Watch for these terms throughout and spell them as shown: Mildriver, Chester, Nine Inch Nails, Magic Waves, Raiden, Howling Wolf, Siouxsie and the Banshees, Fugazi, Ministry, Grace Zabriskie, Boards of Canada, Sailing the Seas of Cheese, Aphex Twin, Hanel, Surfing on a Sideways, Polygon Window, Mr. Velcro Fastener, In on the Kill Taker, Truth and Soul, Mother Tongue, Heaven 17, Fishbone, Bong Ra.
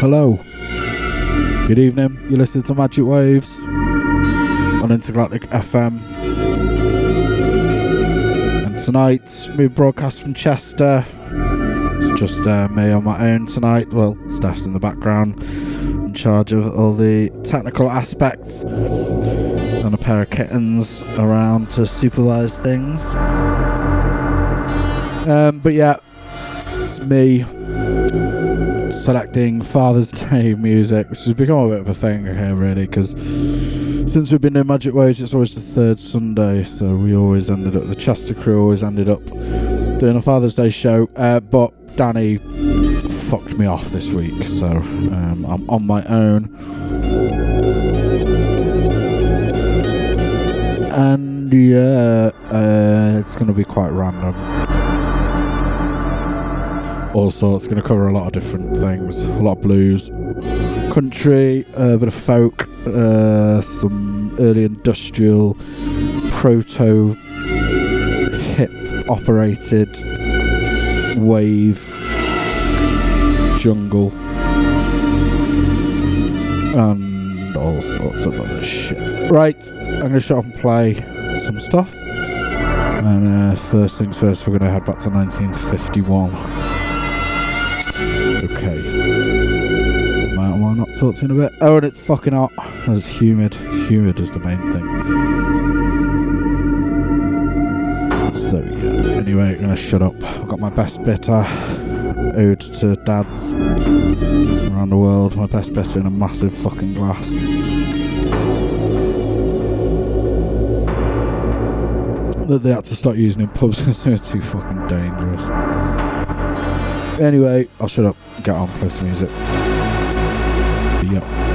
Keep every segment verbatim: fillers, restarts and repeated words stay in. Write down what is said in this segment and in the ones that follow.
hello. Good evening, you listen to Magic Waves on Intergalactic F M. And tonight, we broadcast from Chester. It's just uh, me on my own tonight. Well, staff's in the background, in charge of all the technical aspects. And a pair of kittens around to supervise things. Um, but yeah, it's me selecting Father's Day music, which has become a bit of a thing here really, because since we've been doing Magic Waves it's always the third Sunday, so we always ended up, the Chester crew always ended up doing a Father's Day show, uh, but Danny fucked me off this week, so um, I'm on my own. And yeah, uh, it's going to be quite random. Also, it's going to cover a lot of different things, a lot of blues, country, a bit of folk, uh, some early industrial, proto-hip operated wave, jungle, and all sorts of other shit. Right, I'm going to shut up and play some stuff, and uh, first things first, we're going to head back to nineteen fifty-one. Okay, might, might not talk to you in a bit. Oh, and it's fucking hot. It's humid. Humid is the main thing. So yeah, anyway, I'm gonna shut up. I've got my best bit, uh, ode to dads around the world. My best bit in a massive fucking glass. That they had to start using in pubs because they're too fucking dangerous. Anyway, I'll shut up, get on, play some music. See ya.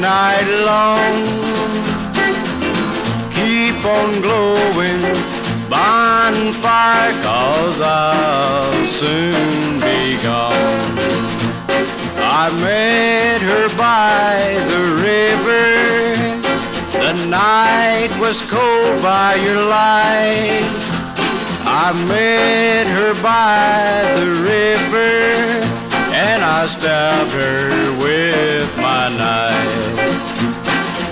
night long. Keep on glowing, bonfire, 'cause I'll soon be gone. I met her by the river. The night was cold by your light. I met her by the river, and I stabbed her with my knife.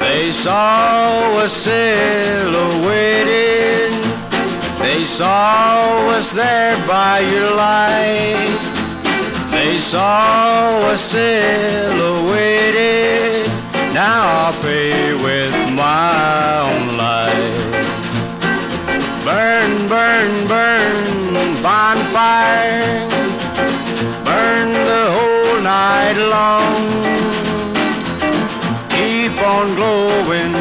They saw us silhouetted, they saw us there by your light. They saw us silhouetted, now I'll pay with my own life. Burn, burn, burn, bonfire, burn the whole night long. Keep on glowing,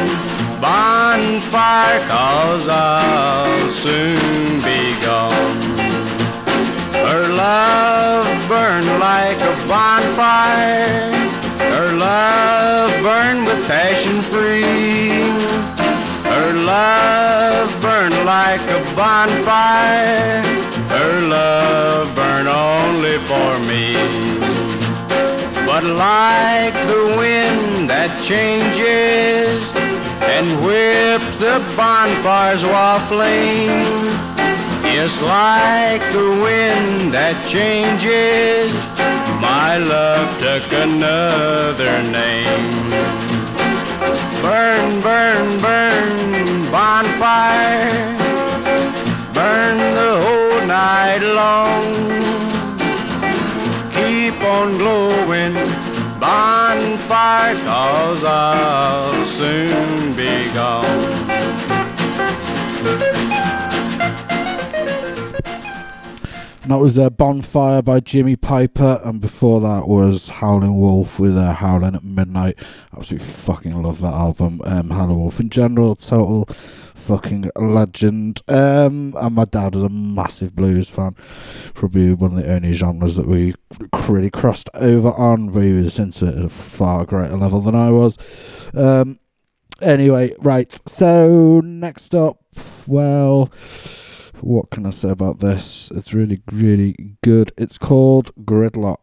bonfire, 'cause I'll soon be gone. Her love burned like a bonfire, her love burned with passion free. Her love burned like a bonfire, her love burned only for me. But like the wind that changes and whips the bonfire's waffling, yes, like the wind that changes, my love took another name. Burn, burn, burn, bonfire, burn the whole night long. Keep on glowing, bonfire, 'cause I'll soon be gone. And that was uh, Bonfire by Jimmy Piper, and before that was Howling Wolf with uh, Howling at Midnight. Absolutely fucking love that album. Um, Howling Wolf in general, total fucking legend. Um, and my dad was a massive blues fan. Probably one of the only genres that we really crossed over on, but he was into it at a far greater level than I was. Um, anyway, right, so next up, well... what can I say about this? It's really, really good. It's called Gridlock.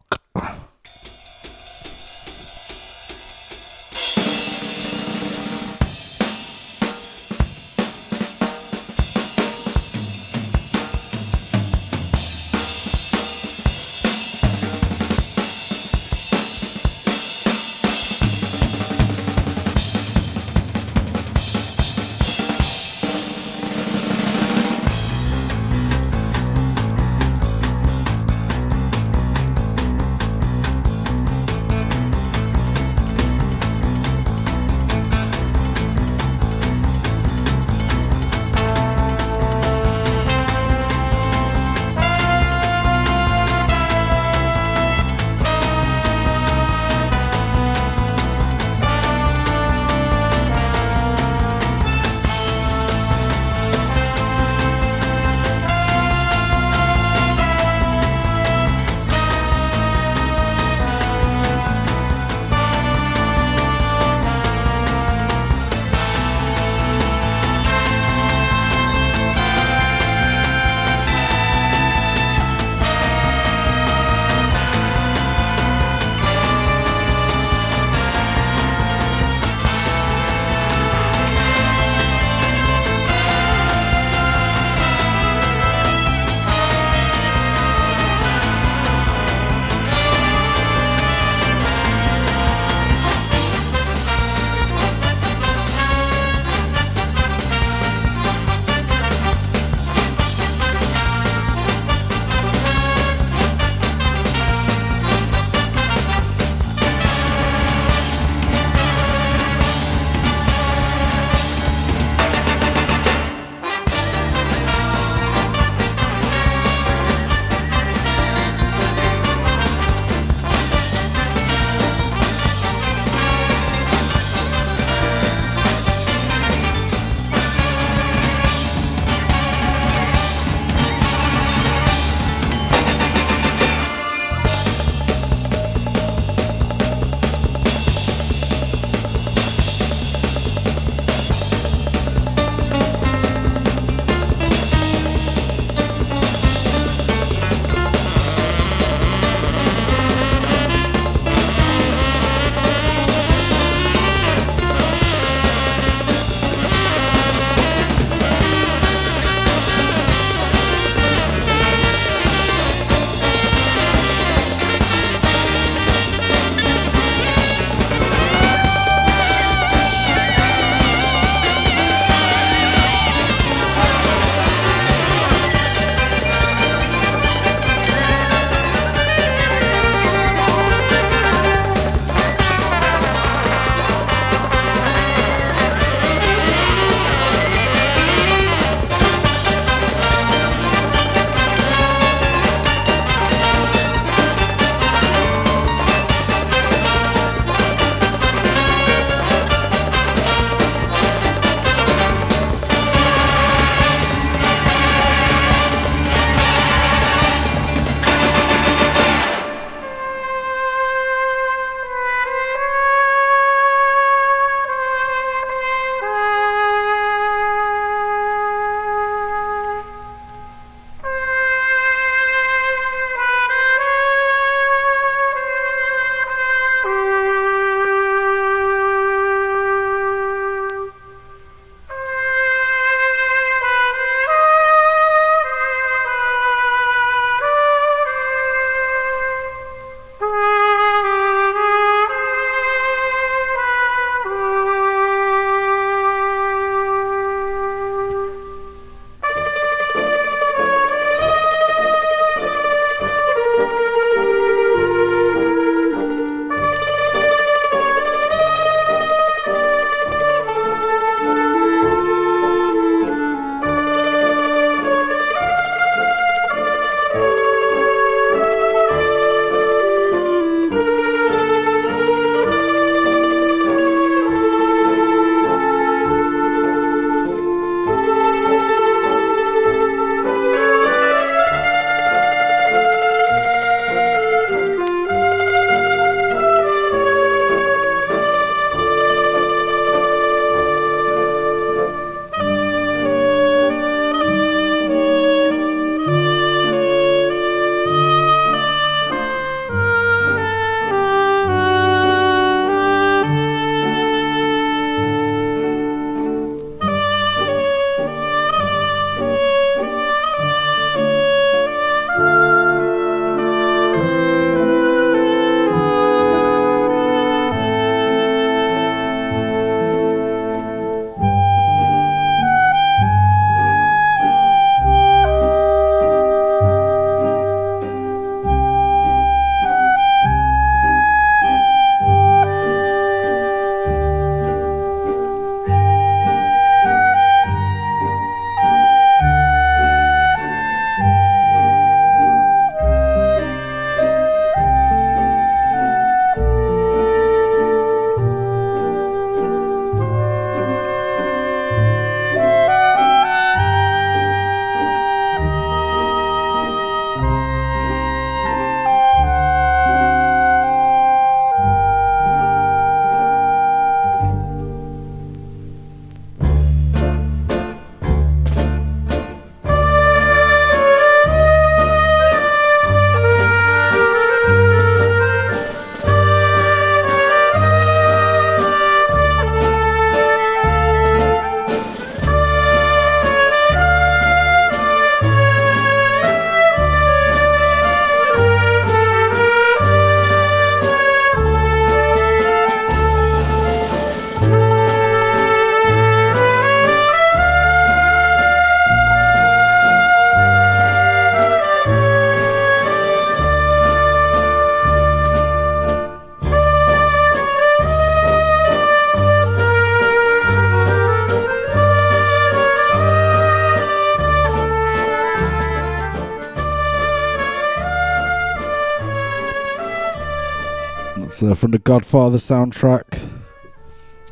uh, from the Godfather soundtrack.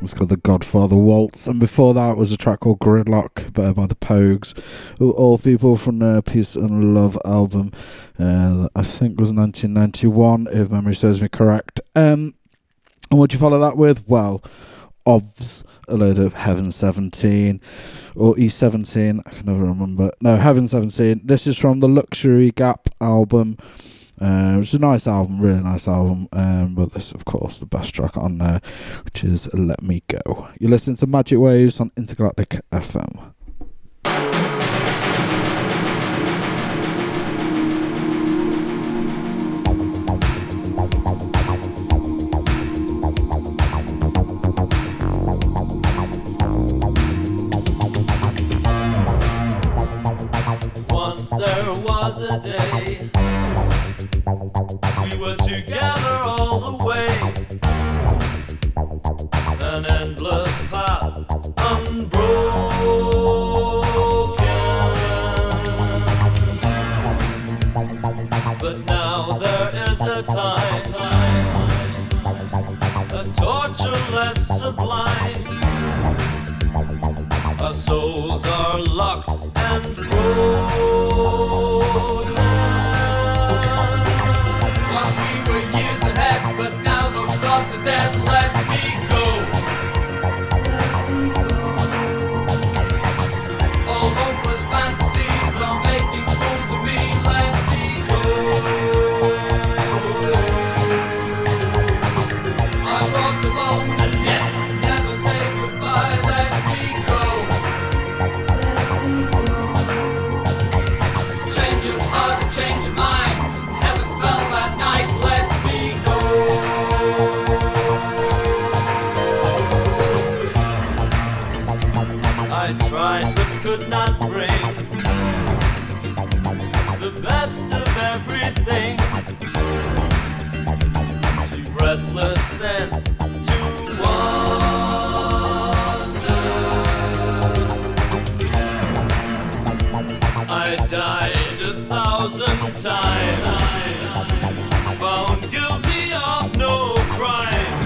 It's called The Godfather Waltz. And before that was a track called Gridlock by, by the Pogues. All people from their Peace and Love album. Uh, I think it was nineteen ninety-one, if memory serves me correct. Um, and what do you follow that with? Well, obvs. A load of Heaven seventeen or E seventeen, I can never remember. No, Heaven seventeen. This is from the Luxury Gap album, uh, which is a nice album, really nice album. Um, but this, of course, the best track on there, which is Let Me Go. You're listening to Magic Waves on Intergalactic F M. There was a day we were together all the way, an endless path unbroken. But now there is a time, time a tortureless sublime. Our souls are locked and frozen. Once we were years ahead, but now those thoughts are dead. Let me go. All hopeless fantasies are making fools of me. Let me go. I walk alone and yet never say goodbye. Let me go. Change of mind, heaven fell that night, let me go. I tried but could not bring the best of everything, too breathless then to wander. I died thousand times, found guilty of no crime.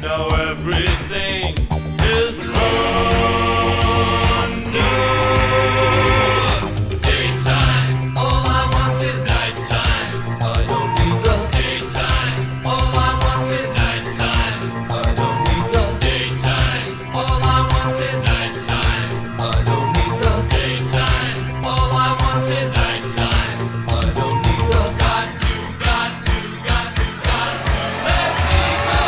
Now everything is thunder. Daytime, all I want is nighttime. I don't need the daytime. All I want is nighttime. I don't need the daytime. All I want is nighttime. I don't need the daytime. All I want is nighttime. I don't need the got to, got to, got to, got to let me go.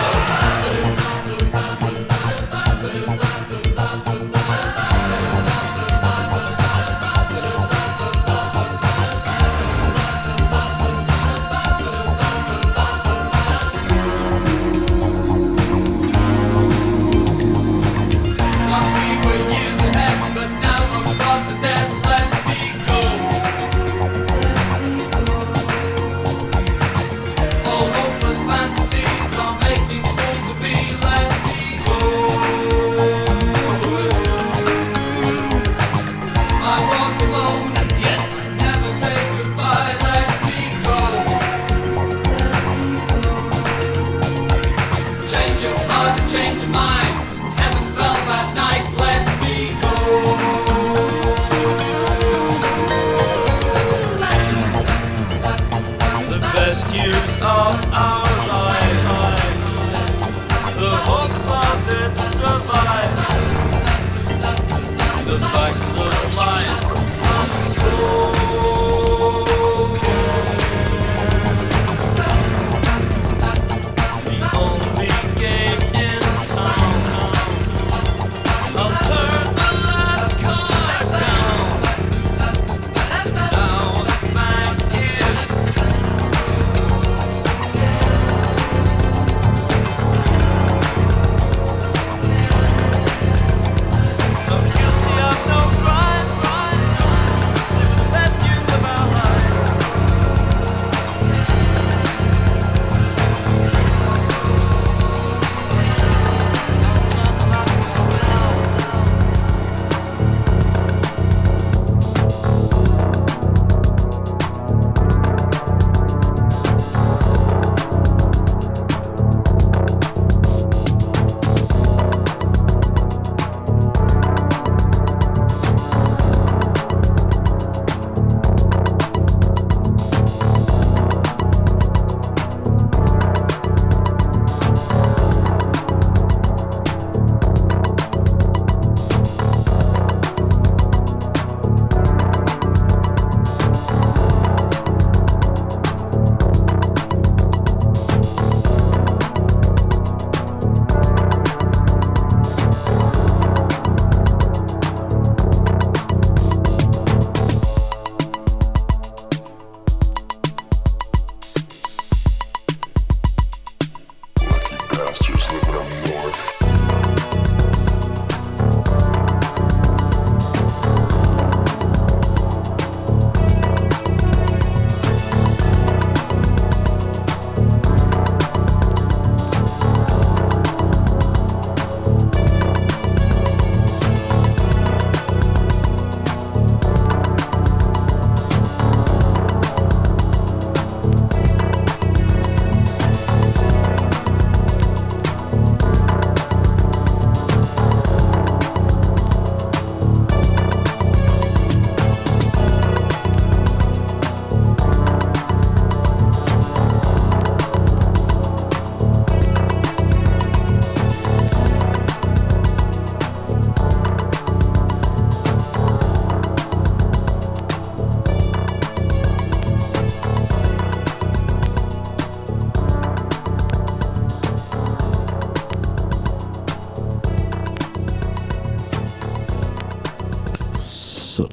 Once we were years ahead, but now those thoughts are dead. Let me go. All hopeless fantasies are making fools of me. Let me go. I walk alone and yet never say goodbye. Let me go. Change your heart and change your mind. Heaven fell that night. Let me go. The best years of our lives, the hope that survives, the facts of life unspoken. The only game in town. I'll turn the last card down. Now the fact is I'm guilty of no crime, crime. Living the best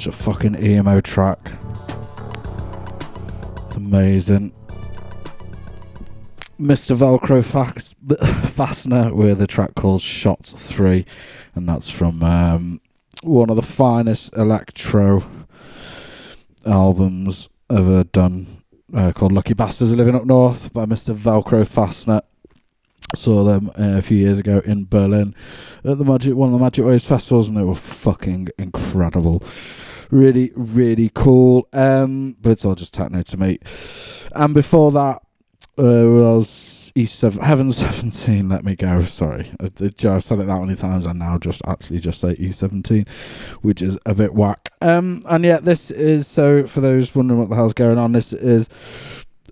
A fucking E M O track. It's amazing. Mister Velcro Fastener with a track called Shot three, and that's from um, one of the finest electro albums ever done, uh, called Lucky Bastards Are Living Up North by Mister Velcro Fastener. Saw them uh, a few years ago in Berlin at the Magic, one of the Magic Waves festivals, and they were fucking incredible. Really, really cool. Um, but it's all just techno to me. And before that, uh, was East Seven, Heaven seventeen. Let me go. Sorry, I, I've said it that many times. I now just actually just say East seventeen, which is a bit whack. Um, and yeah, this is, so for those wondering what the hell's going on, this is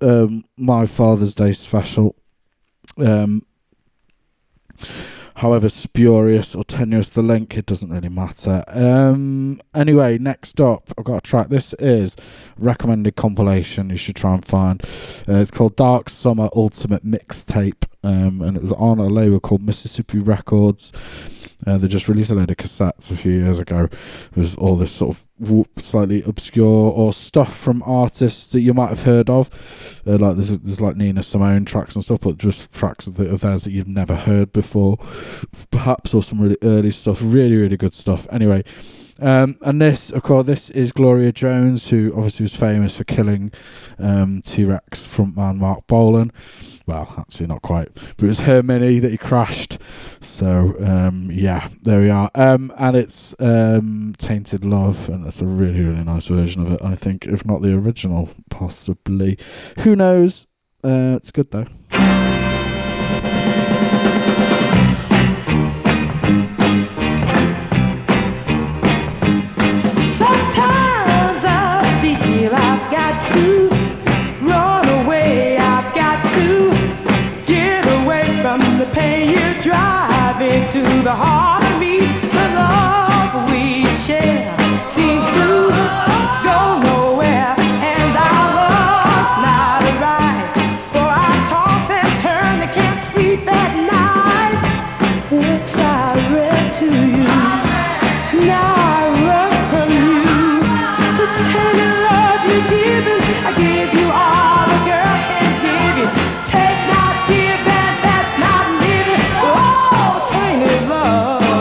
um my Father's Day special. Um, however spurious or tenuous the link, it doesn't really matter. Um, anyway, next up, I've got a track. This is recommended compilation, you should try and find. Uh, it's called Dark Summer Ultimate Mixtape, um, and it was on a label called Mississippi Records. Uh, they just released a load of cassettes a few years ago. There's all this sort of whoop, slightly obscure or stuff from artists that you might have heard of. Uh, like there's, there's like Nina Simone tracks and stuff, but just tracks of, the, of theirs that you've never heard before, perhaps, or some really early stuff. Really, really good stuff. Anyway, um, and this, of course, this is Gloria Jones, who obviously was famous for killing um, T-Rex frontman Mark Bolan. Well, actually not quite, but it was her mini that he crashed. So, um, yeah, there we are. Um, and it's um, Tainted Love, and that's a really, really nice version of it, I think, if not the original, possibly. Who knows? Uh, it's good, though. The heart of me, the love we share seems to go nowhere, and our love's not right, for I toss and turn and can't sleep at night. Once I read to you, now I run from you. The tender love you've given, I give you all a girl can give you. Take, not give, and that's not living. Oh, love.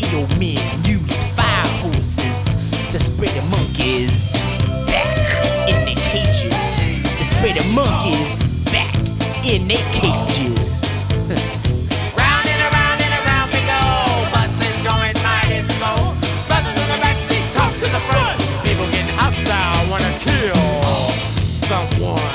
mailmen used fire hoses to spray the monkeys back in their cages. To spray the monkeys back in their cages. Round and around and around we go. Buses going mighty slow. Brothers in the backseat, cops in the front. People getting hostile, wanna kill someone.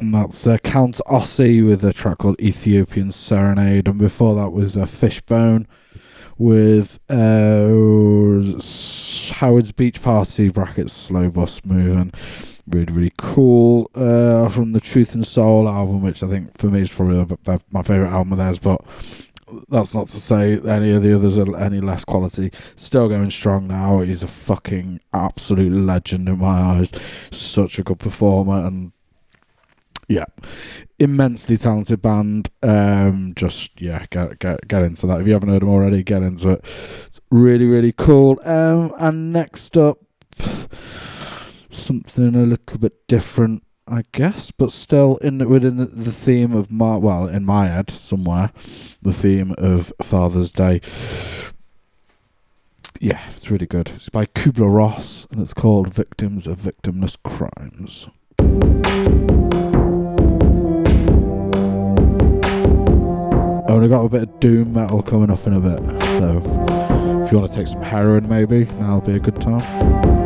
And that's uh, Count Ossie with a track called Ethiopian Serenade. And before that was uh, Fishbone with uh, Howard's Beach Party, brackets, slow bus moving. Really, really cool uh, from the Truth and Soul album, which I think for me is probably my favourite album of theirs, but that's not to say any of the others are any less quality. Still going strong now. He's a fucking absolute legend in my eyes. Such a good performer, and yeah, immensely talented band. Um, just yeah, get get get into that. If you haven't heard them already, get into it. It's really, really cool. Um, and next up, something a little bit different, I guess, but still in within the, the theme of my well, in my head somewhere, the theme of Father's Day. Yeah, it's really good. It's by Kubler-Ross, and it's called "Victims of Victimless Crimes." Oh, and I've got a bit of doom metal coming up in a bit, so if you want to take some heroin maybe, that'll be a good time. Nothing.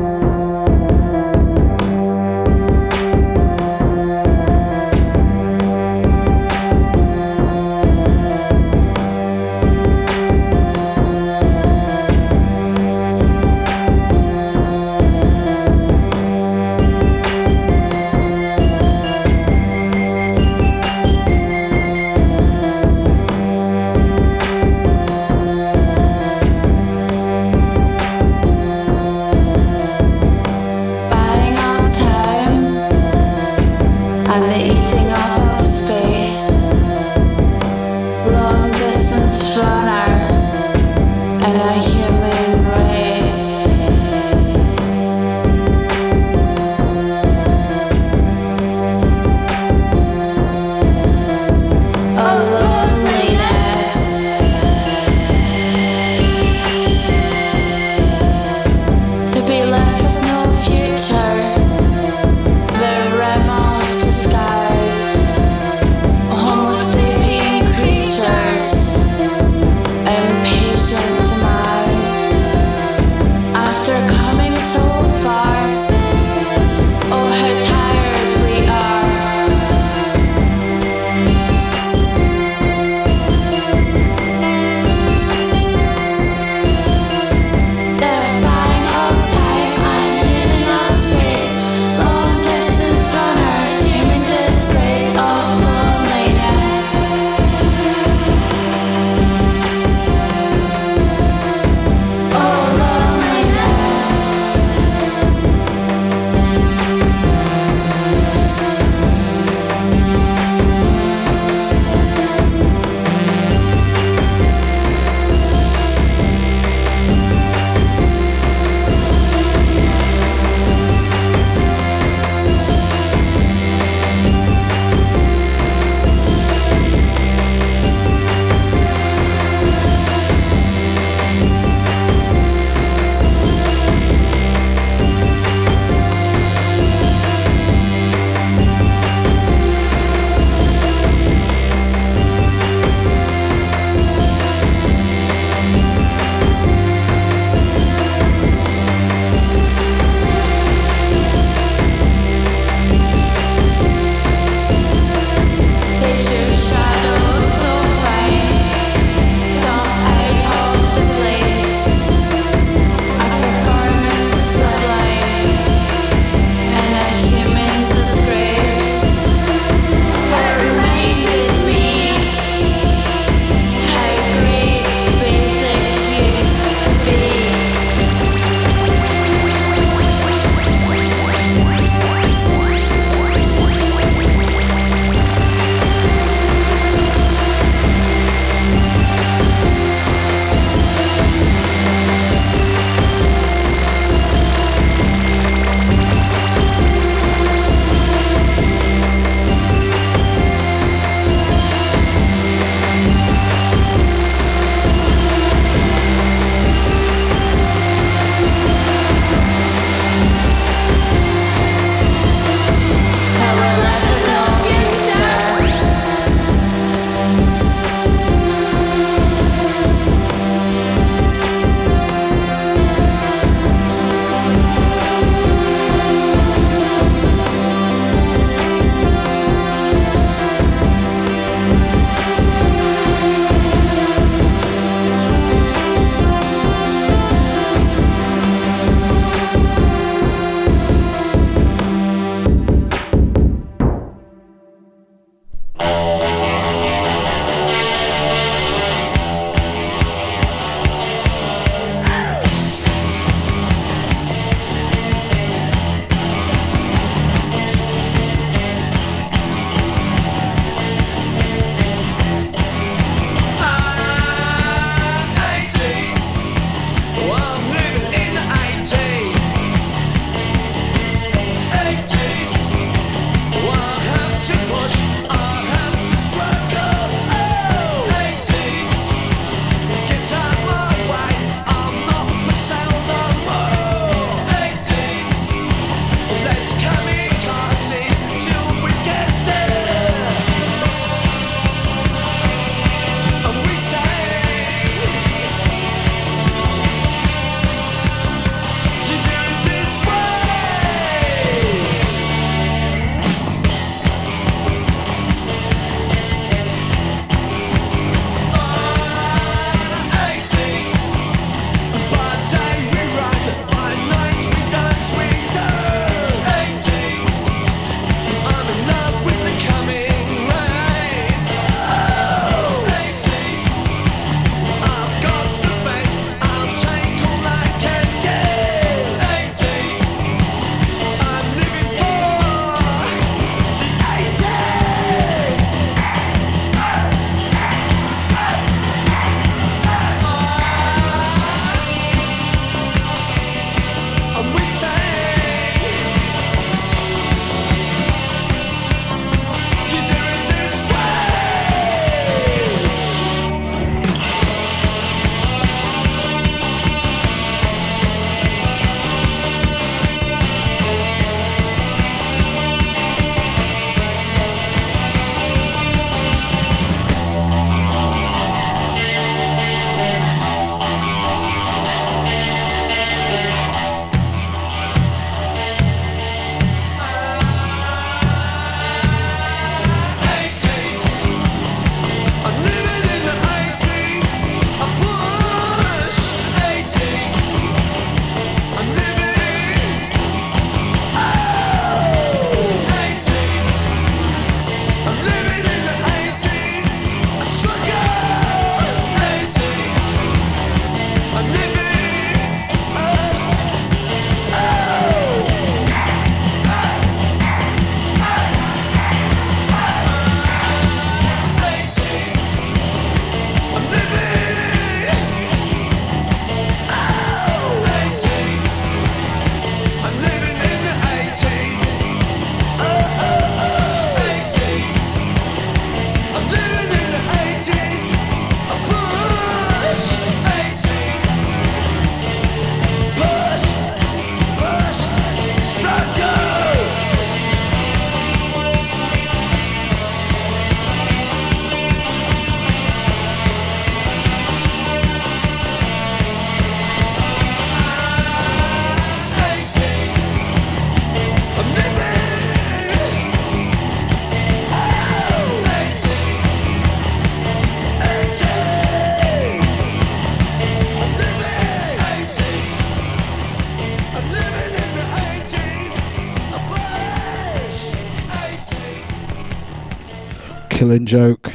Killing Joke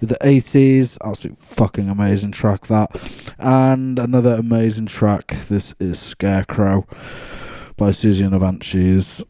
with the eighties. Absolute fucking amazing track, that. And another amazing track. This is Scarecrow by Siouxsie and the Banshees.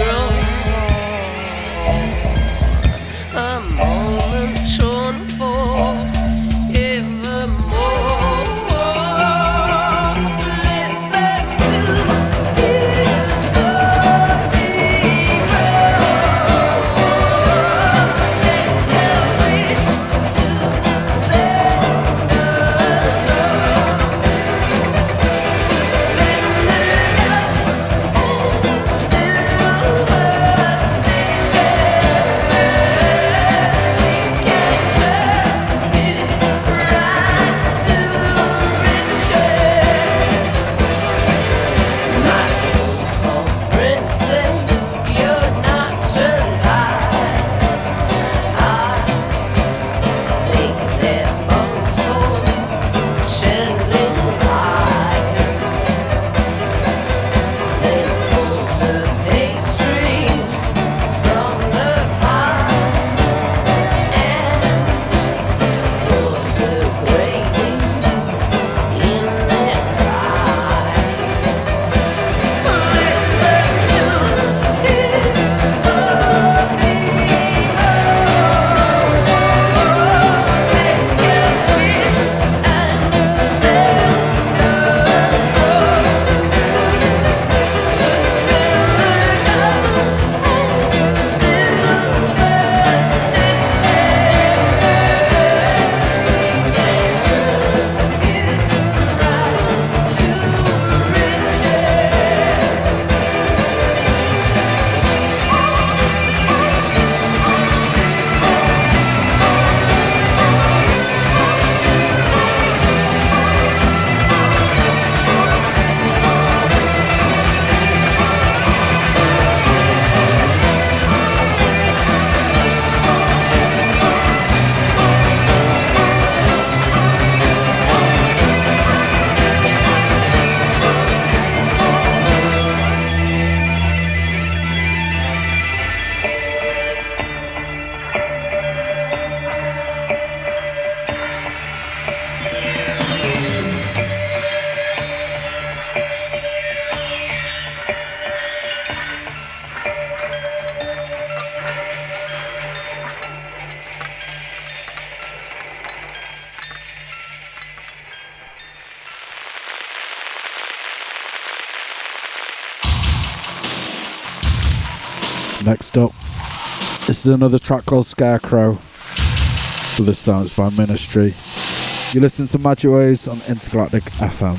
Oh, next up. This is another track called Scarecrow, but this time it's by Ministry. You listen to Magic Waves on Intergalactic F M.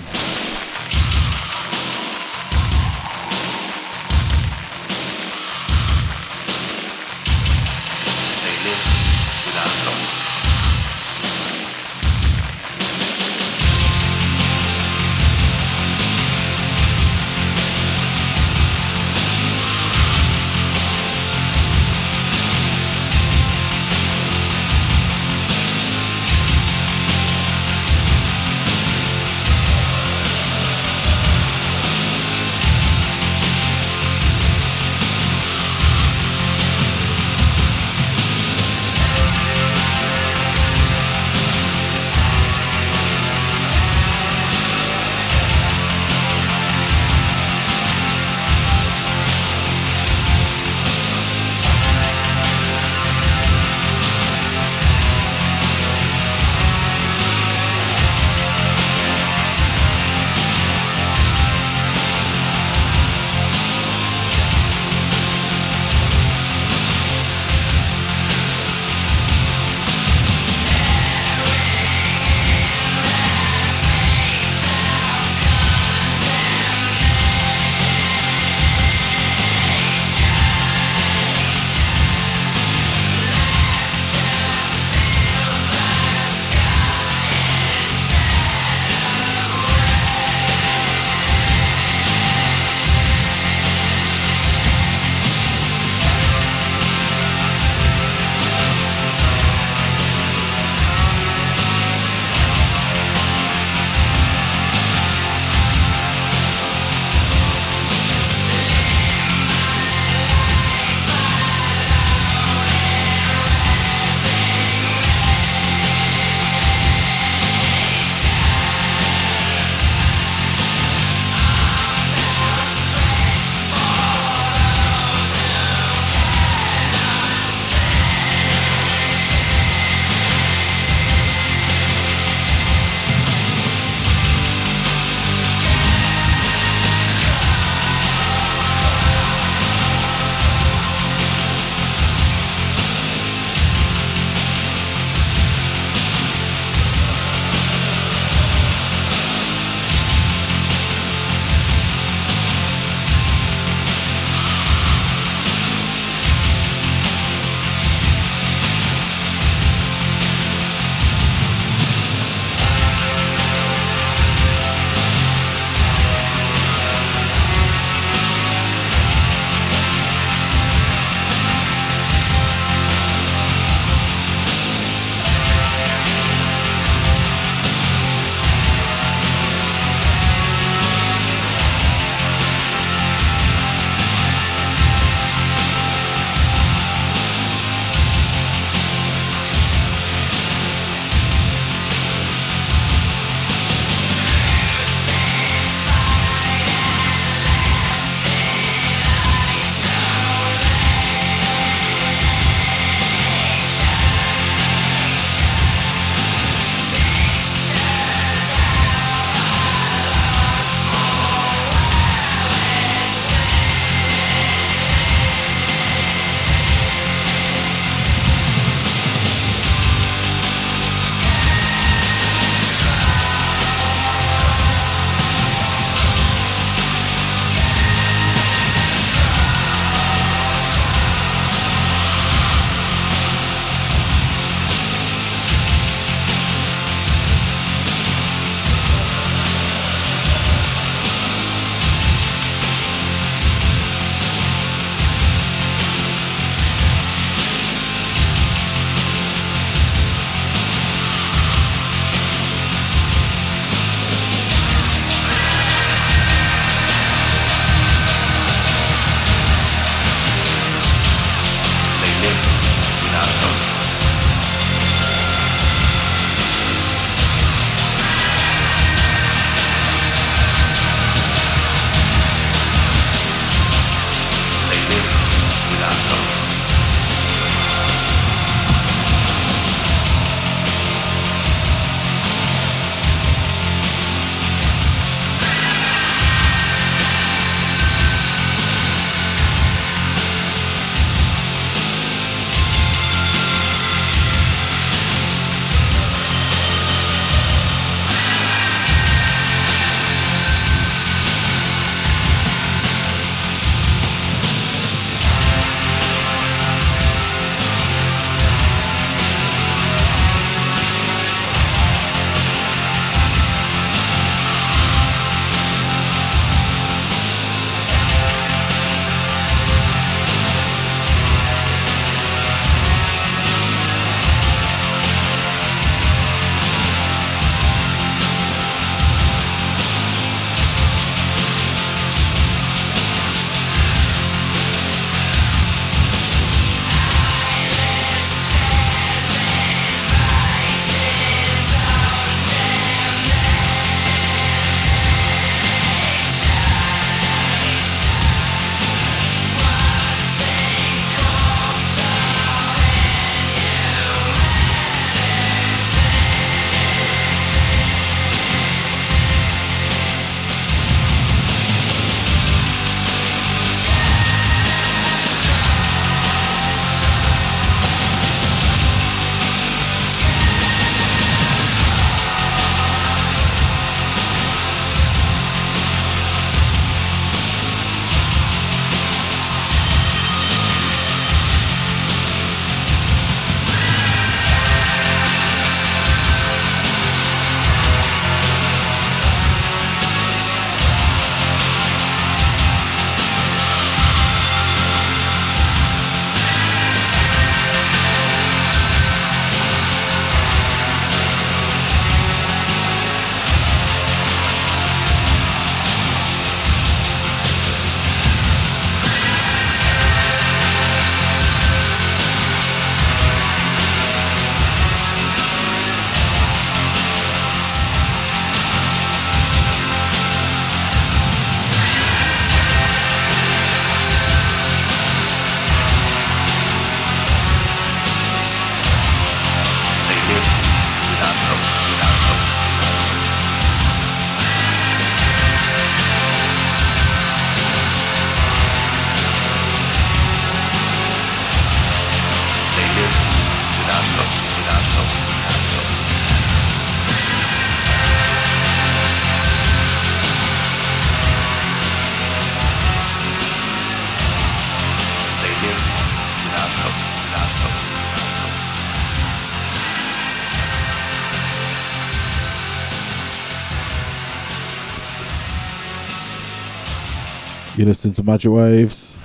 You listen to Magic Waves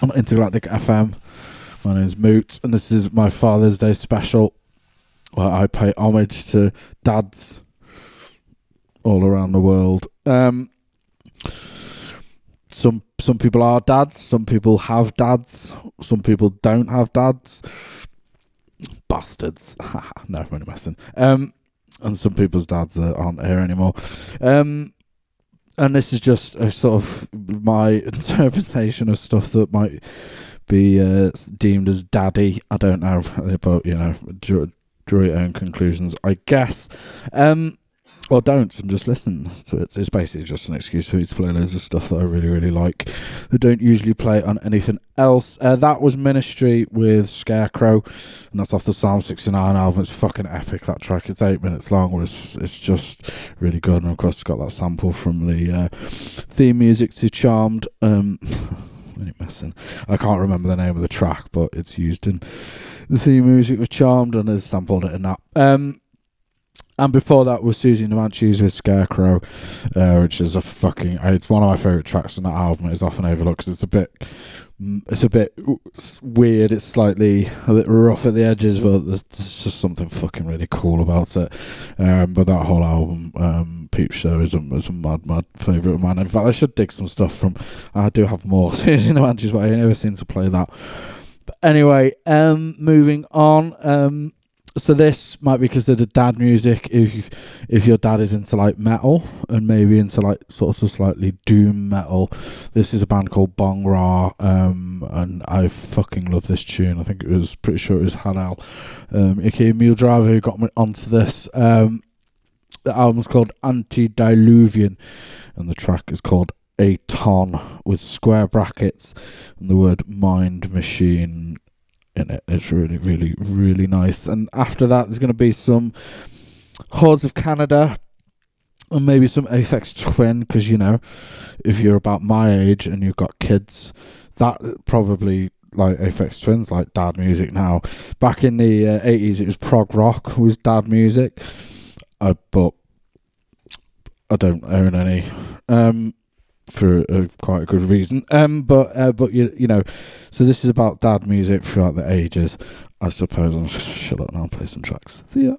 on Intergalactic F M. My name's Moot, and this is my Father's Day special, where I pay homage to dads all around the world. Um, some some people are dads, some people have dads, some people don't have dads. Bastards. No, I'm only messing. Um, and some people's dads aren't here anymore. Um, and this is just a sort of my interpretation of stuff that might be uh, deemed as daddy. I don't know, but, you know, draw, draw your own conclusions, I guess. Um, or don't, and just listen to it. It's basically just an excuse for me to play loads of stuff that I really, really like that don't usually play on anything else. Uh, that was Ministry with Scarecrow, and that's off the Psalm sixty-nine album. It's fucking epic, that track. It's eight minutes long, but it's, it's just really good. And of course, it's got that sample from the uh, theme music to Charmed. Um, messing. I can't remember the name of the track, but it's used in the theme music with Charmed, and it's sampled it in that. Um, And before that was Siouxsie and the Banshees with Scarecrow, uh, which is a fucking... It's one of my favourite tracks on that album. It's often overlooked because it's a bit... It's a bit weird. It's slightly a bit rough at the edges, but there's just something fucking really cool about it. Um, but that whole album, um, Peep Show, is a, is a mad, mad favourite of mine. In fact, I should dig some stuff from... I do have more Siouxsie and the Banshees, but I never seem to play that. But anyway, um, moving on... Um, So this might be considered dad music if if your dad is into like metal and maybe into like sort of slightly doom metal. This is a band called Bong Ra, um, and I fucking love this tune. I think it was pretty sure it was Hanel, um, aka Mildriver, who got me onto this. Um, the album's called Anti Diluvian, and the track is called A Ton with square brackets and the word mind machine in it. It's really, really, really nice. And after that, there's going to be some Boards of Canada and maybe some Aphex Twin, because, you know, if you're about my age and you've got kids, that probably, like, Aphex Twin's like dad music now. Back in the uh, eighties, it was prog rock was dad music, uh, but I don't own any, um, for a, quite a good reason, um, but uh, but you you know, so this is about dad music throughout the ages, I suppose. I'm just shut up and I'll play some tracks. See ya.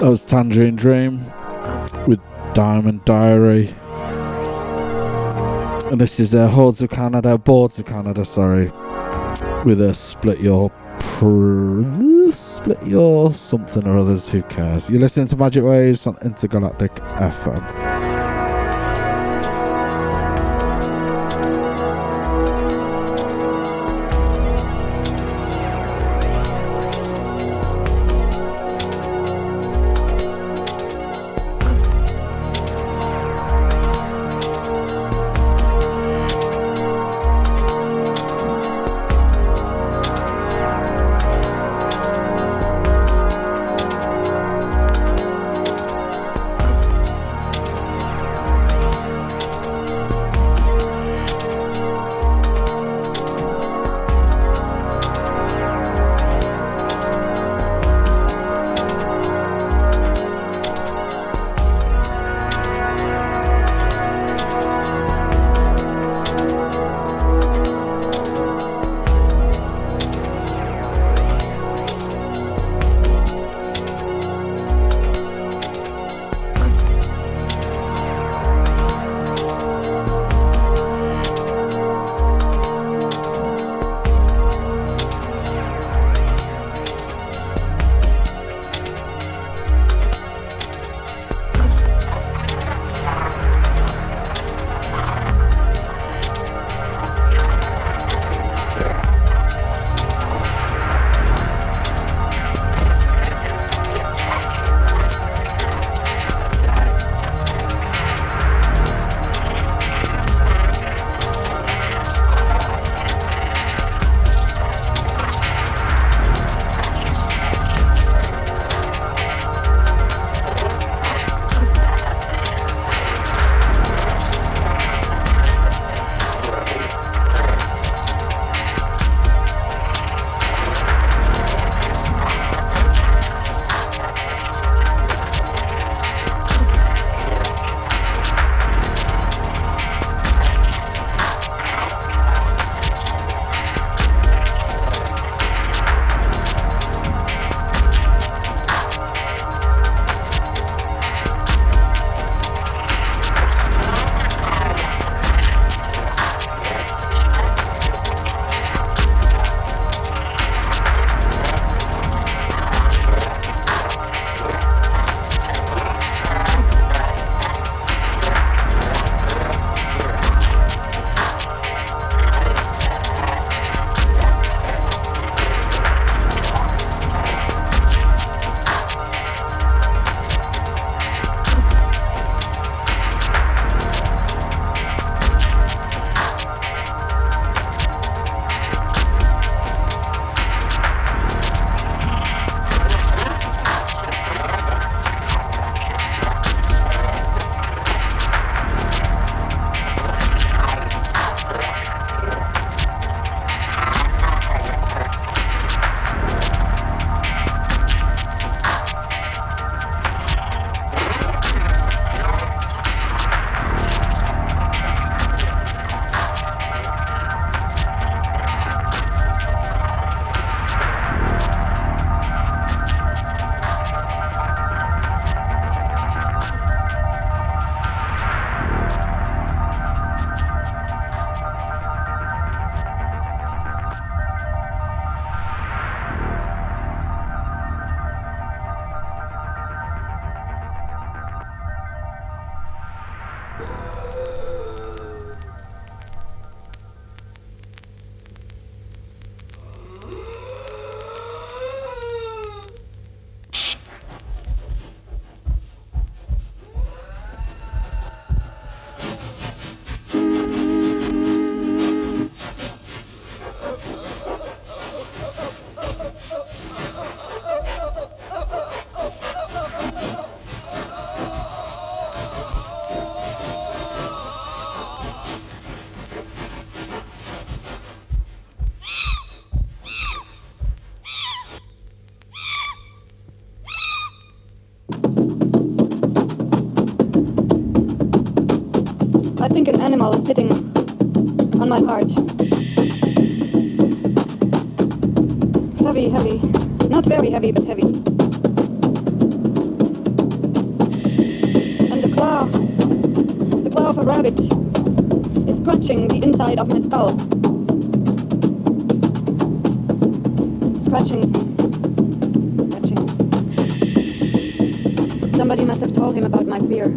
That was Tangerine Dream with Diamond Diary. And this is uh, Hordes of Canada, Boards of Canada, sorry, with a Split Your pr- Split Your something or others, who cares. You're listening to Magic Waves on Intergalactic F M. Heavy, heavy. Not very heavy, but heavy. rabbit is scratching the inside of my skull. Scratching. Scratching. Somebody must have told him about my fear.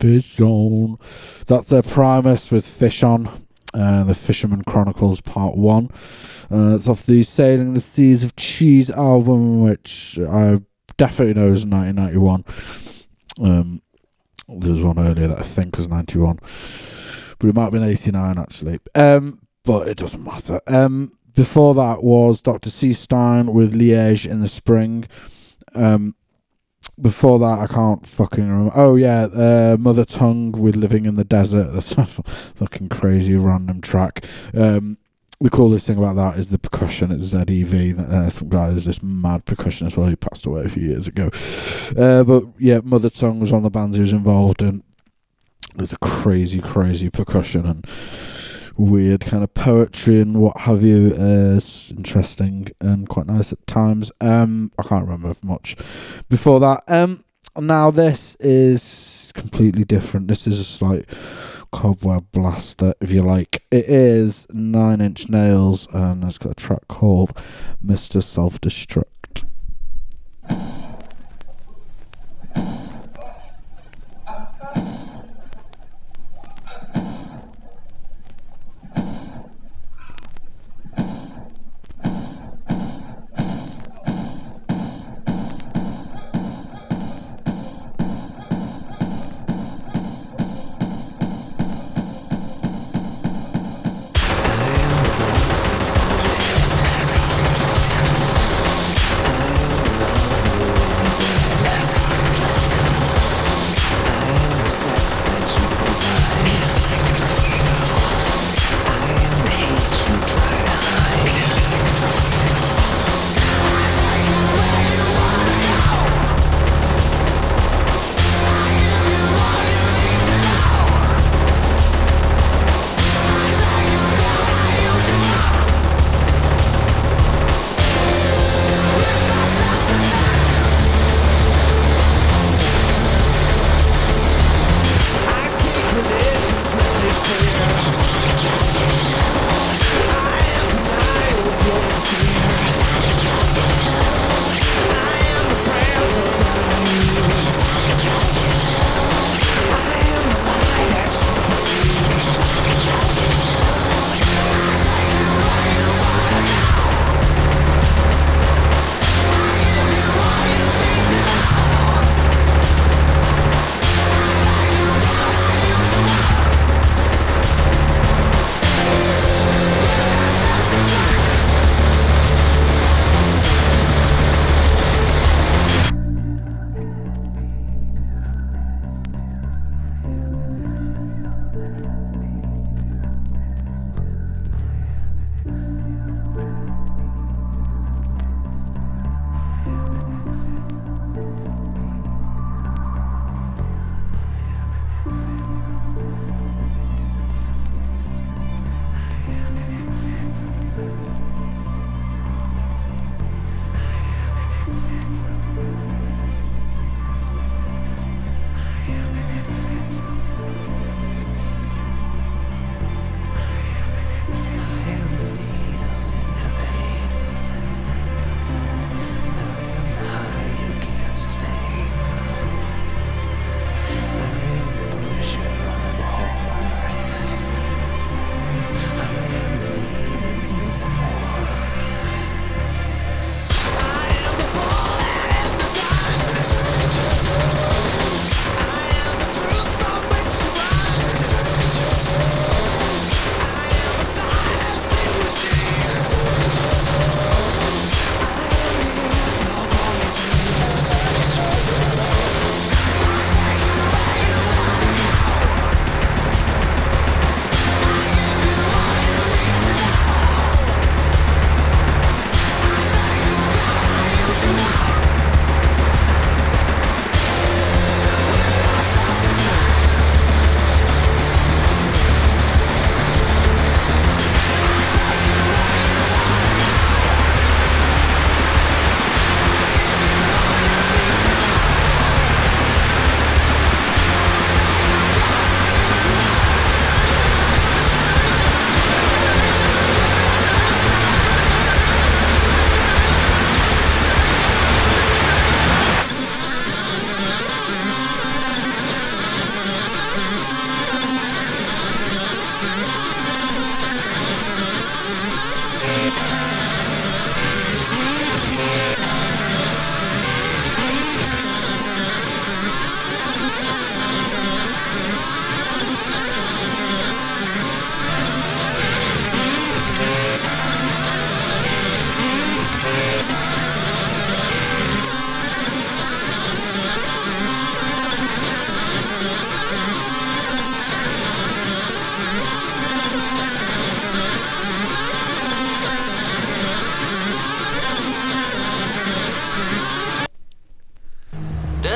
Fishbone. That's their Primus with Fish On, and the Fisherman Chronicles Part One. Uh, it's off the Sailing the Seas of Cheese album, which I definitely know is nineteen ninety-one. Um, there was one earlier that I think was ninety-one, but it might have been eighty-nine actually. Um, but it doesn't matter. Um, before that was Doctor C. Stein with Liège in the Spring. Um, before that, I can't fucking remember. Oh, yeah, uh, Mother Tongue with Living in the Desert. That's a fucking crazy random track. Um, the coolest thing about that is the percussion. It's Z E V. Uh, some guy is this mad percussionist. Well, he passed away a few years ago. Uh, but, yeah, Mother Tongue was one of the bands he was involved in. There's a crazy, crazy percussion and weird kind of poetry and what have you. Uh, it's interesting and quite nice at times. Um, I can't remember much before that. Um, now this is completely different. This is a slight cobweb blaster, if you like. It is Nine Inch Nails, and it's got a track called Mister Self-Destruct.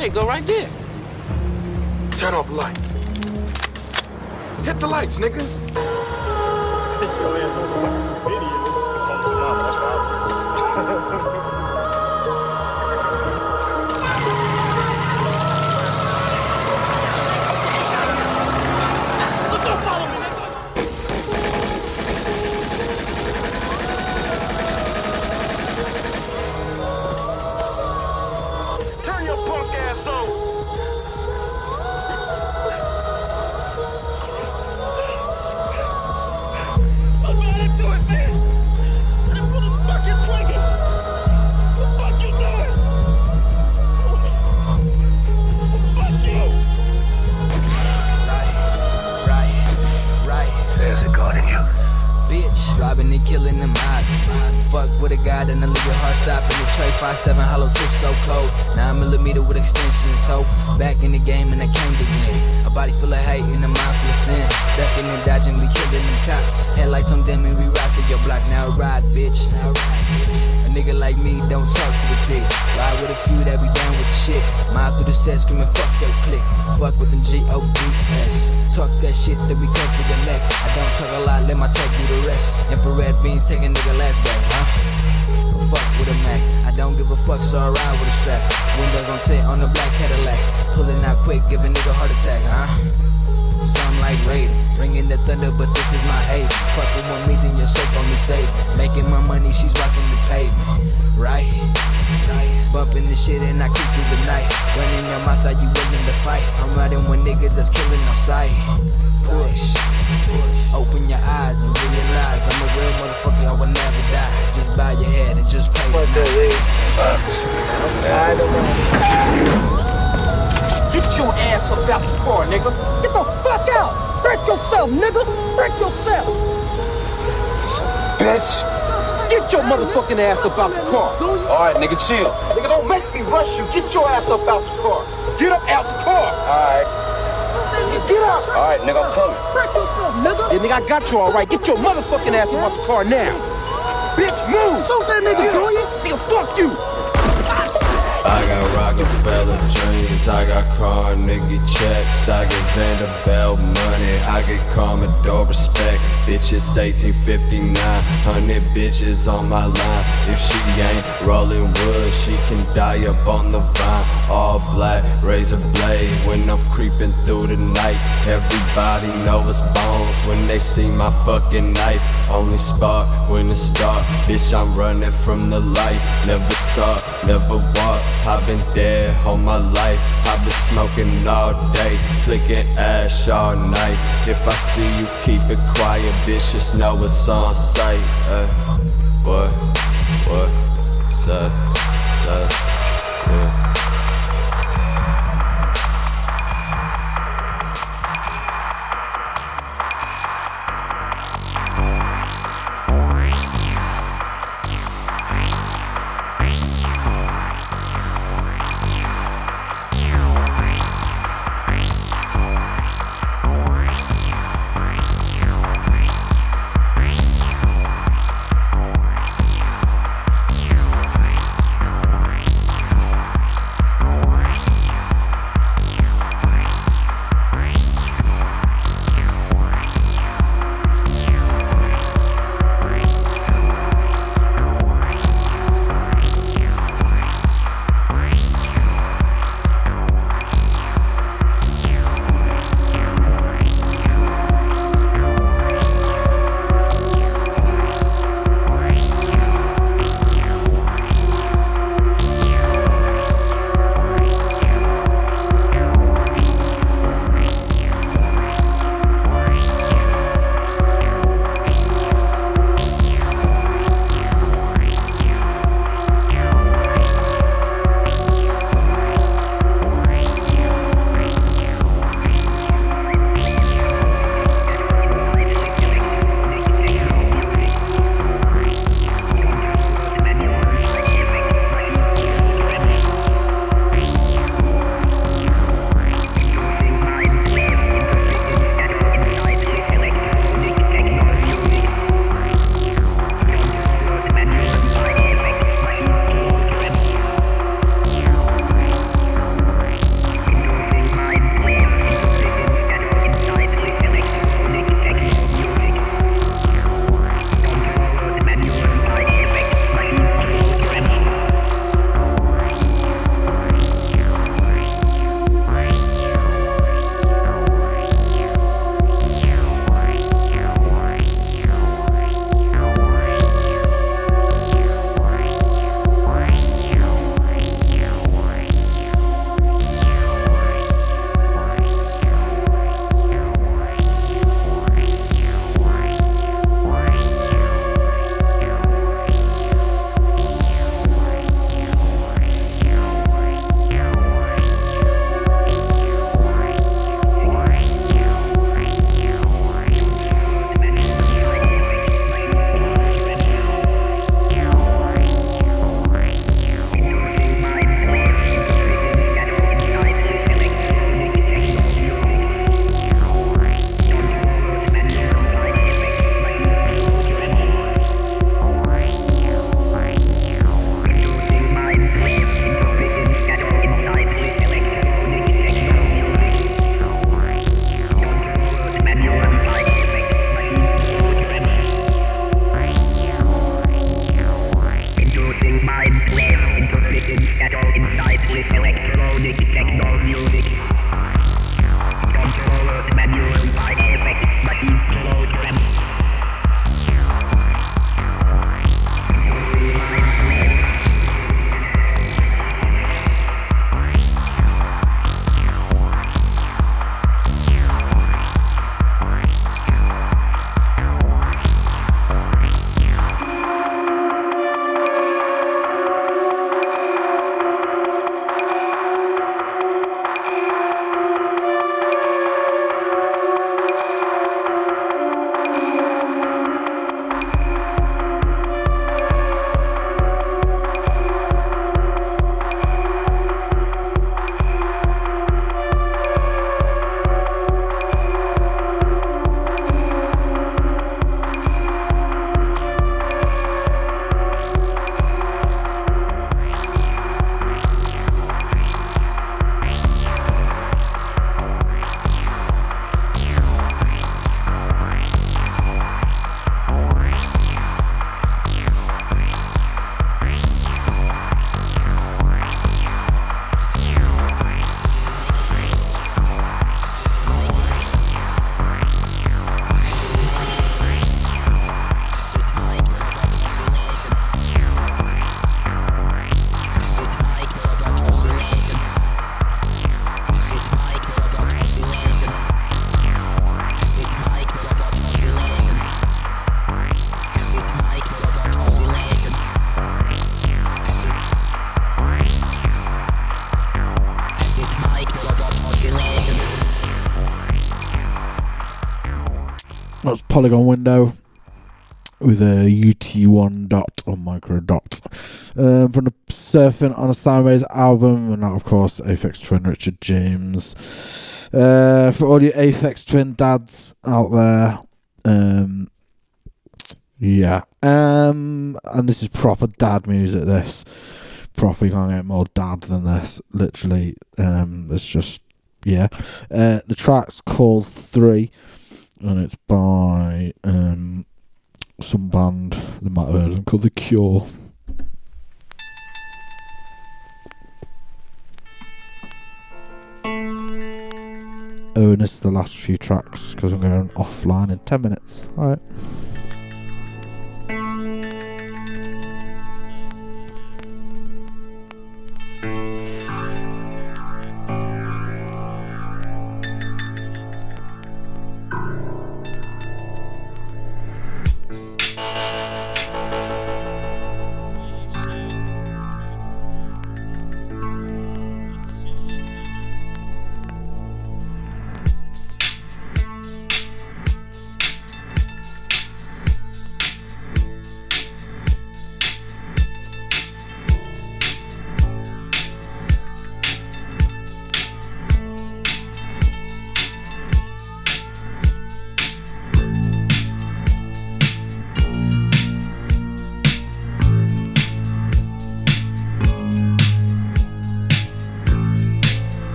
There you go, right there. Turn off the lights. Hit the lights, nigga. Robbing and killing the mob. Fuck with a god and a little heart stop in the tray. five seven hollow tip so cold. nine millimeter with extensions. So back in the game and I came to win. A body full of hate and a mind full of sin. Ducking and dodging, we killing them cops. Headlights on them and we rockin' your block. Now ride, bitch. Now ride, bitch. A nigga like me don't talk to the bitch. Ride with a few that be down with the shit. Mile through the set screaming, fuck your clique. Fuck with them G O D S. Talk that shit that we come for your neck. I don't talk a lot, let my tape do the rest. Infrared beam, take a nigga last breath, huh? Don't fuck with a Mac. I don't give a fuck, so I ride with a strap. Windows on tint on the black Cadillac. Pulling out quick, give a nigga heart attack, huh? Sound like Raiden, bringing the thunder, but this is my aid. Fucking with me, then your soap on me safe. Making my money, she's rocking the pavement, right? Bumping this shit and I keep through the night. Running your mouth, thought you willing to fight. I'm riding with niggas that's killing on sight. Push, open your eyes and realize I'm a real motherfucker, I will never die. Just bow your head and just pray. What the I'm tired of it. Get your ass up out the car, nigga. Get the fuck out. Break yourself, nigga. Break yourself. Bitch. Get your motherfucking ass up out the car. Alright, nigga, chill. Nigga, don't make me rush you. Get your ass up out the car. Get up out the car. Alright. Get out. Alright, nigga, I'm coming. Break yourself, nigga. Yeah, nigga, I got you, alright. Get your motherfucking ass up out the car now. Bitch, move. Shoot that nigga, do you? Nigga, fuck you. I got Rockefeller dreams, I got car nigga checks, I get Vanderbilt money, I get Commodore respect. Bitches eighteen fifty-nine, one hundred bitches on my line. If she ain't rolling wood, she can die up on the vine. All black, razor blade, when I'm creeping through the night. Everybody know it's Bones when they see my fucking knife. Only spark when it's dark, bitch I'm running from the light. Never talk, never walk, I've been dead all my life. I've been smoking all day, flicking ash all night. If I see you keep it quiet, bitch, just know it's on sight. Uh, what, what, suck, suck, yeah. polygon window with a U T one dot or micro dot. Um, from the Surfing on a Sideways album, and that, of course, Aphex Twin, Richard James. Uh, for all you Aphex Twin dads out there, um, yeah. Um, and this is proper dad music, this. Proper, you can't get more dad than this, literally. Um, it's just, yeah. Uh, the track's called Three, and it's by... Um, some band that might have heard of them called The Cure. Oh, and this is the last few tracks because I'm going offline in ten minutes. Alright.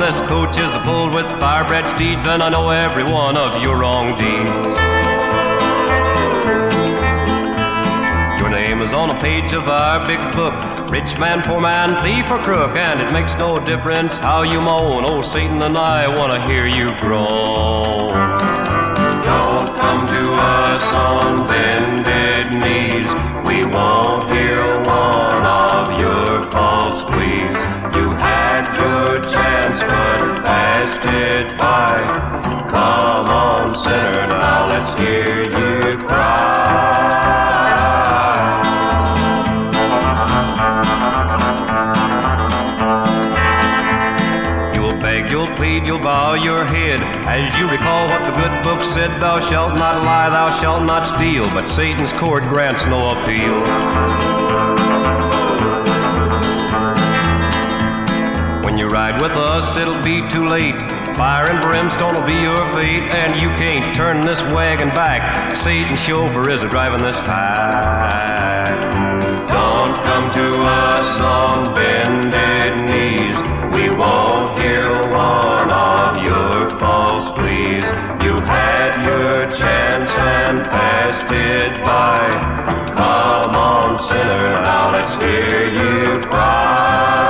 This coach is pulled with fire-bred steeds, and I know every one of your wrong deeds. Your name is on a page of our big book. Rich man, poor man, thief or crook, and it makes no difference how you moan. Oh, Satan and I want to hear you groan. Don't come to us on bended knees. We won't hear one of your false pleas. Your chance but passed it by. Come on, sinner, now let's hear you cry. You'll beg, you'll plead, you'll bow your head as you recall what the good book said. Thou shalt not lie, thou shalt not steal, but Satan's court grants no appeal. You ride with us, it'll be too late. Fire and brimstone will be your fate, and you can't turn this wagon back. Satan's chauffeur is driving this high. Don't come to us on bended knees. We won't hear one of your false pleas. You had your chance and passed it by. Come on, sinner, now let's hear you cry.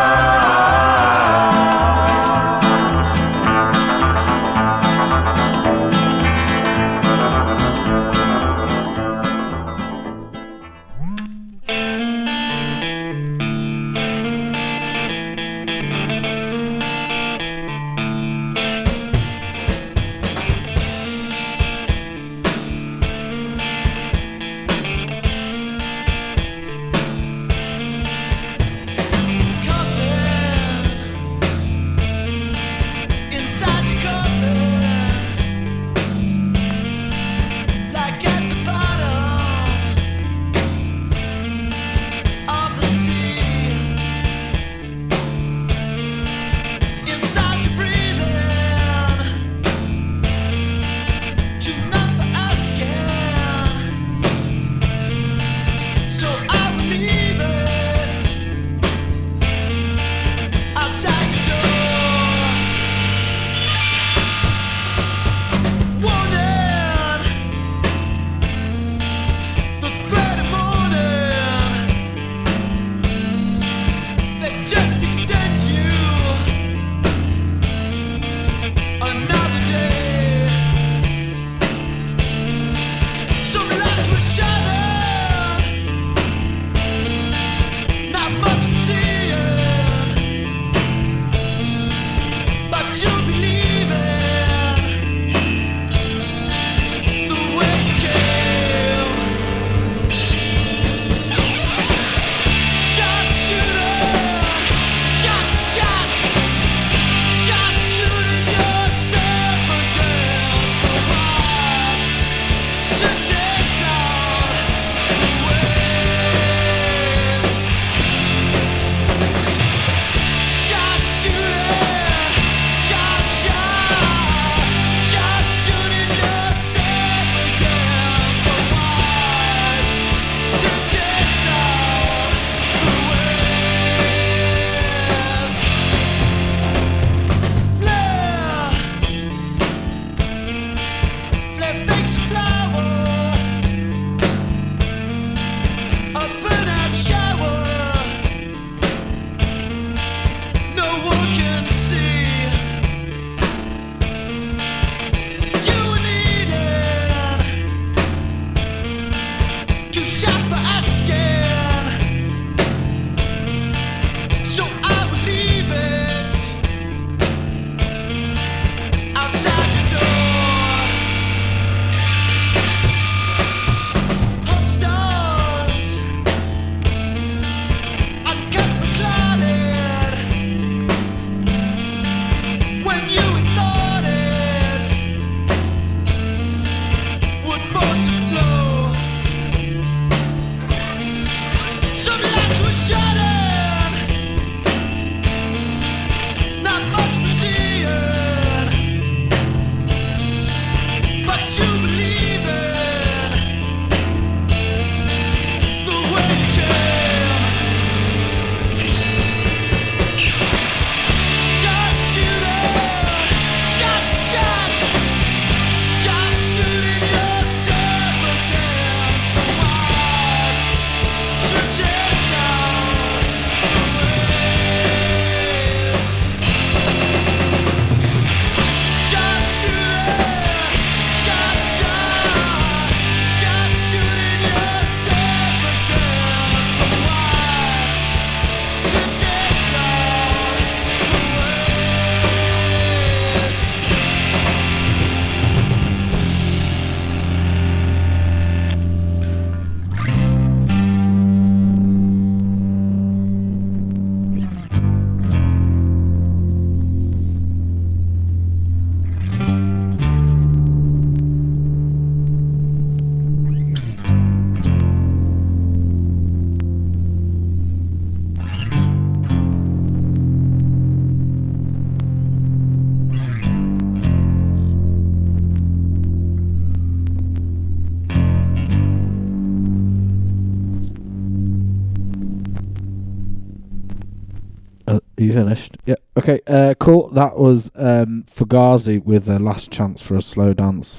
You finished? Yeah. Okay, uh, cool. That was um, Fugazi with uh, Last Chance for a Slow Dance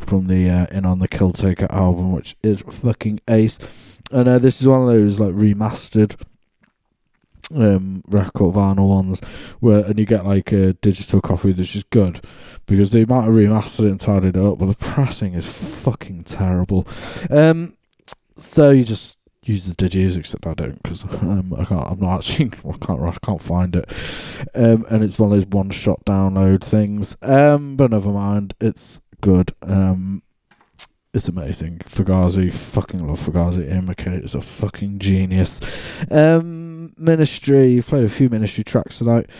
from the uh, In on the Kill Taker album, which is fucking ace. And uh, this is one of those like remastered um, record vinyl ones where, and you get like a digital copy that's just good because they might have remastered it and tidied it up, but the pressing is fucking terrible. Um, so you just use the digis, except I don't because um, I can't. I'm not actually. I can't. I can't find it. Um, and it's one of those one-shot download things. Um, but never mind. It's good. Um, it's amazing. Fugazi, fucking love Fugazi. Imicate is a fucking genius. Um, Ministry. Played a few Ministry tracks tonight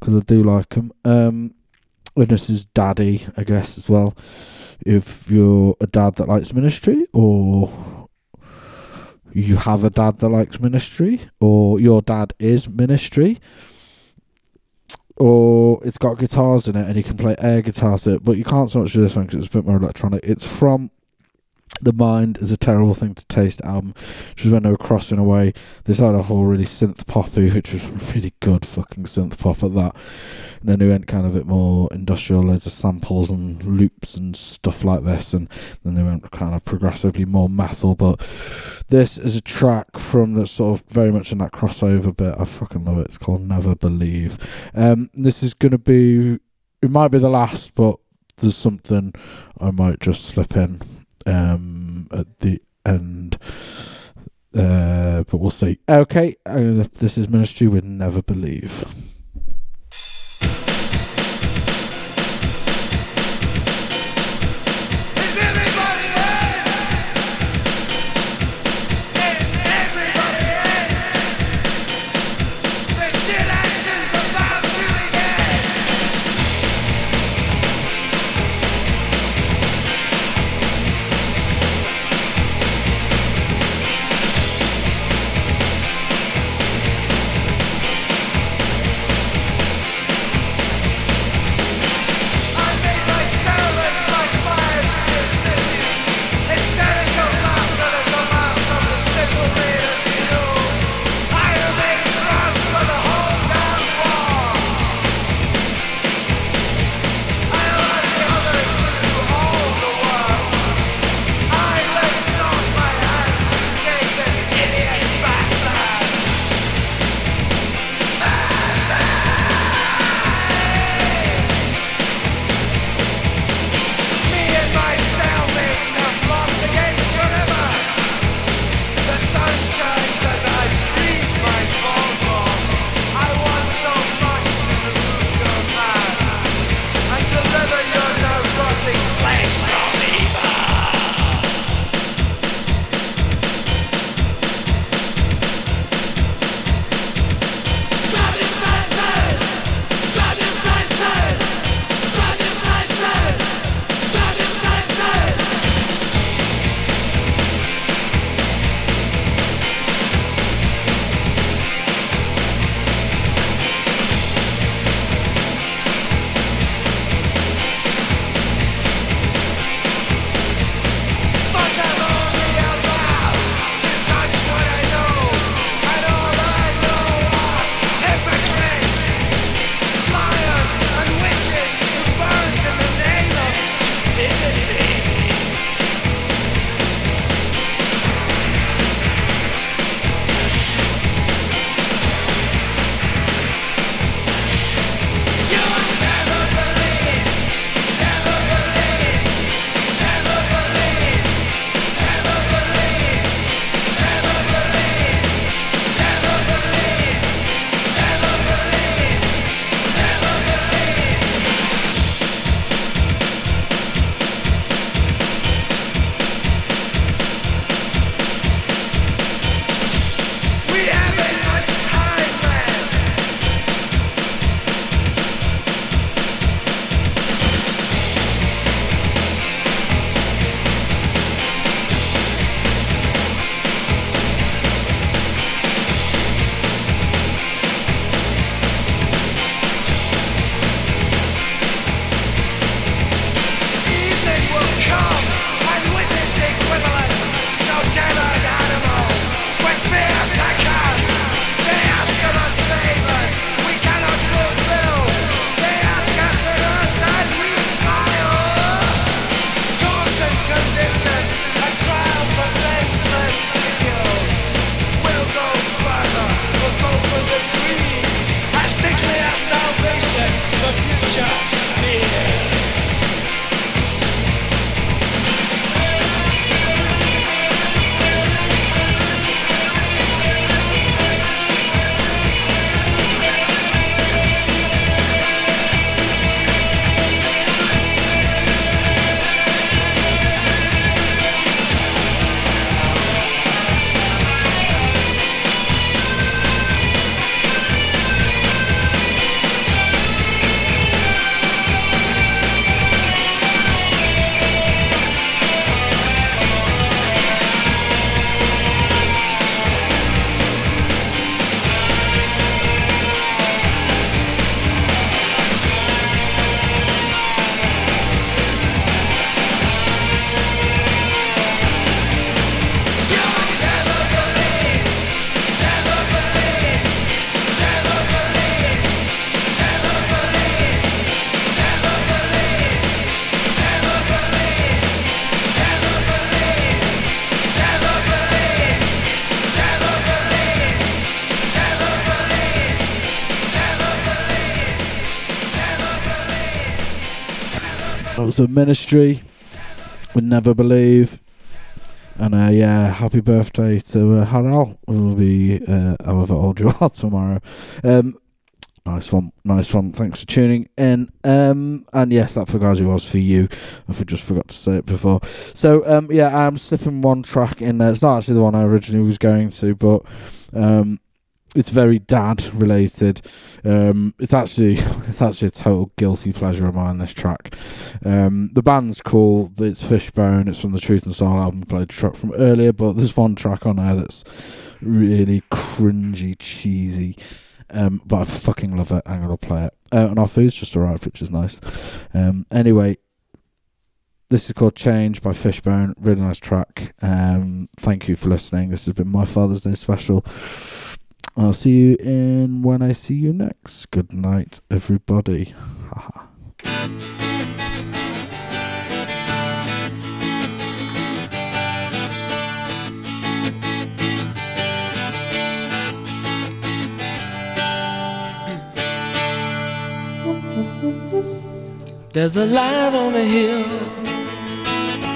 because I do like them. Um, and this is Daddy, I guess, as well. If you're a dad that likes Ministry, or you have a dad that likes Ministry, or your dad is Ministry, or it's got guitars in it and you can play air guitars to it, but you can't so much do this one because it's a bit more electronic. It's from The Mind Is a Terrible Thing to Taste album, which was when they were crossing away. They started a whole really synth poppy, which was really good fucking synth pop at that, and then they went kind of a bit more industrial, loads of samples and loops and stuff like this, and then they went kind of progressively more metal. But this is a track from that sort of very much in that crossover bit. I fucking love it. It's called Never Believe. Um, this is going to be, it might be the last, but there's something I might just slip in um at the end, uh but we'll see. Okay, uh, this is Ministry with Never Believe. That was the Ministry with Never Believe. And uh, yeah, happy birthday to uh, Hanel, who will be uh, however old you are tomorrow. Um, nice one, nice one. Thanks for tuning in. Um, and yes, that Fugazi was for you. I just forgot to say it before. So um, yeah, I'm slipping one track in there. It's not actually the one I originally was going to, but um, it's very dad related. Um, it's actually it's actually a total guilty pleasure of mine, this track. Um, the band's cool. It's Fishbone. It's from the Truth and Soul album. Played a track from earlier, but there's one track on there that's really cringy, cheesy. Um, but I fucking love it. I'm gonna play it. Uh, and our food's just arrived, which is nice. Um, anyway, this is called Change by Fishbone. Really nice track. Um, thank you for listening. This has been my Father's Day special. I'll see you in when I see you next. Good night, everybody. There's a light on a hill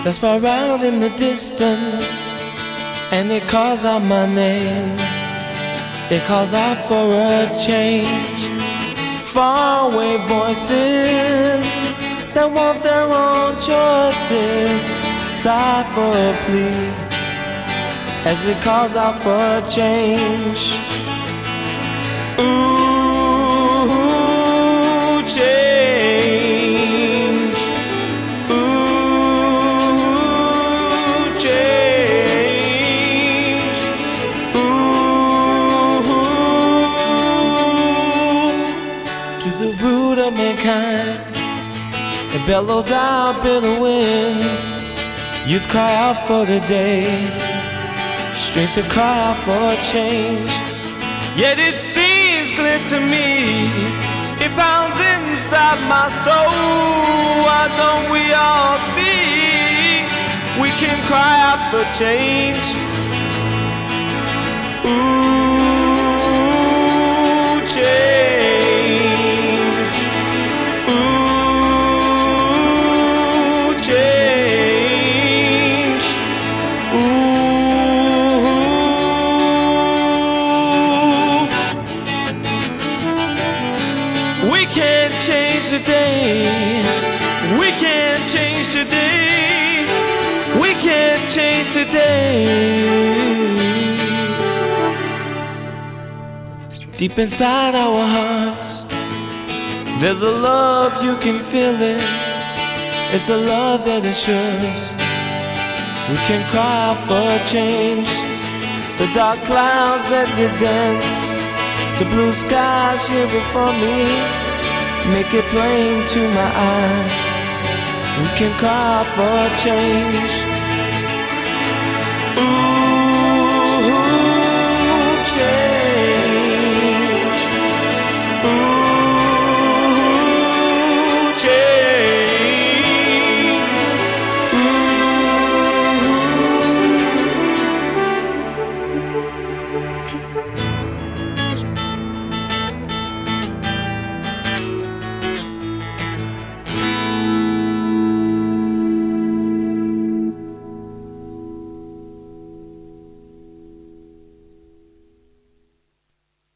that's far out in the distance, and it calls out my name. It calls out for a change. Faraway voices that want their own choices sigh for a plea as it calls out for a change. Ooh, change. Ooh, change. Ooh. To the root of mankind, it bellows out bitter winds. Youth cry out for the day, strength to cry out for a change. Yet it seems clear to me, it pounds inside my soul. Why don't we all see? We can cry out for change. Ooh, change. Ooh, change. Ooh. We can't change the day. We can't change today. We can't change today. Deep inside our hearts, there's a love you can feel it. It's a love that ensures we can cry out for change. The dark clouds that they dance, the blue skies here before me, make it plain to my eyes. We can cry for change. Ooh.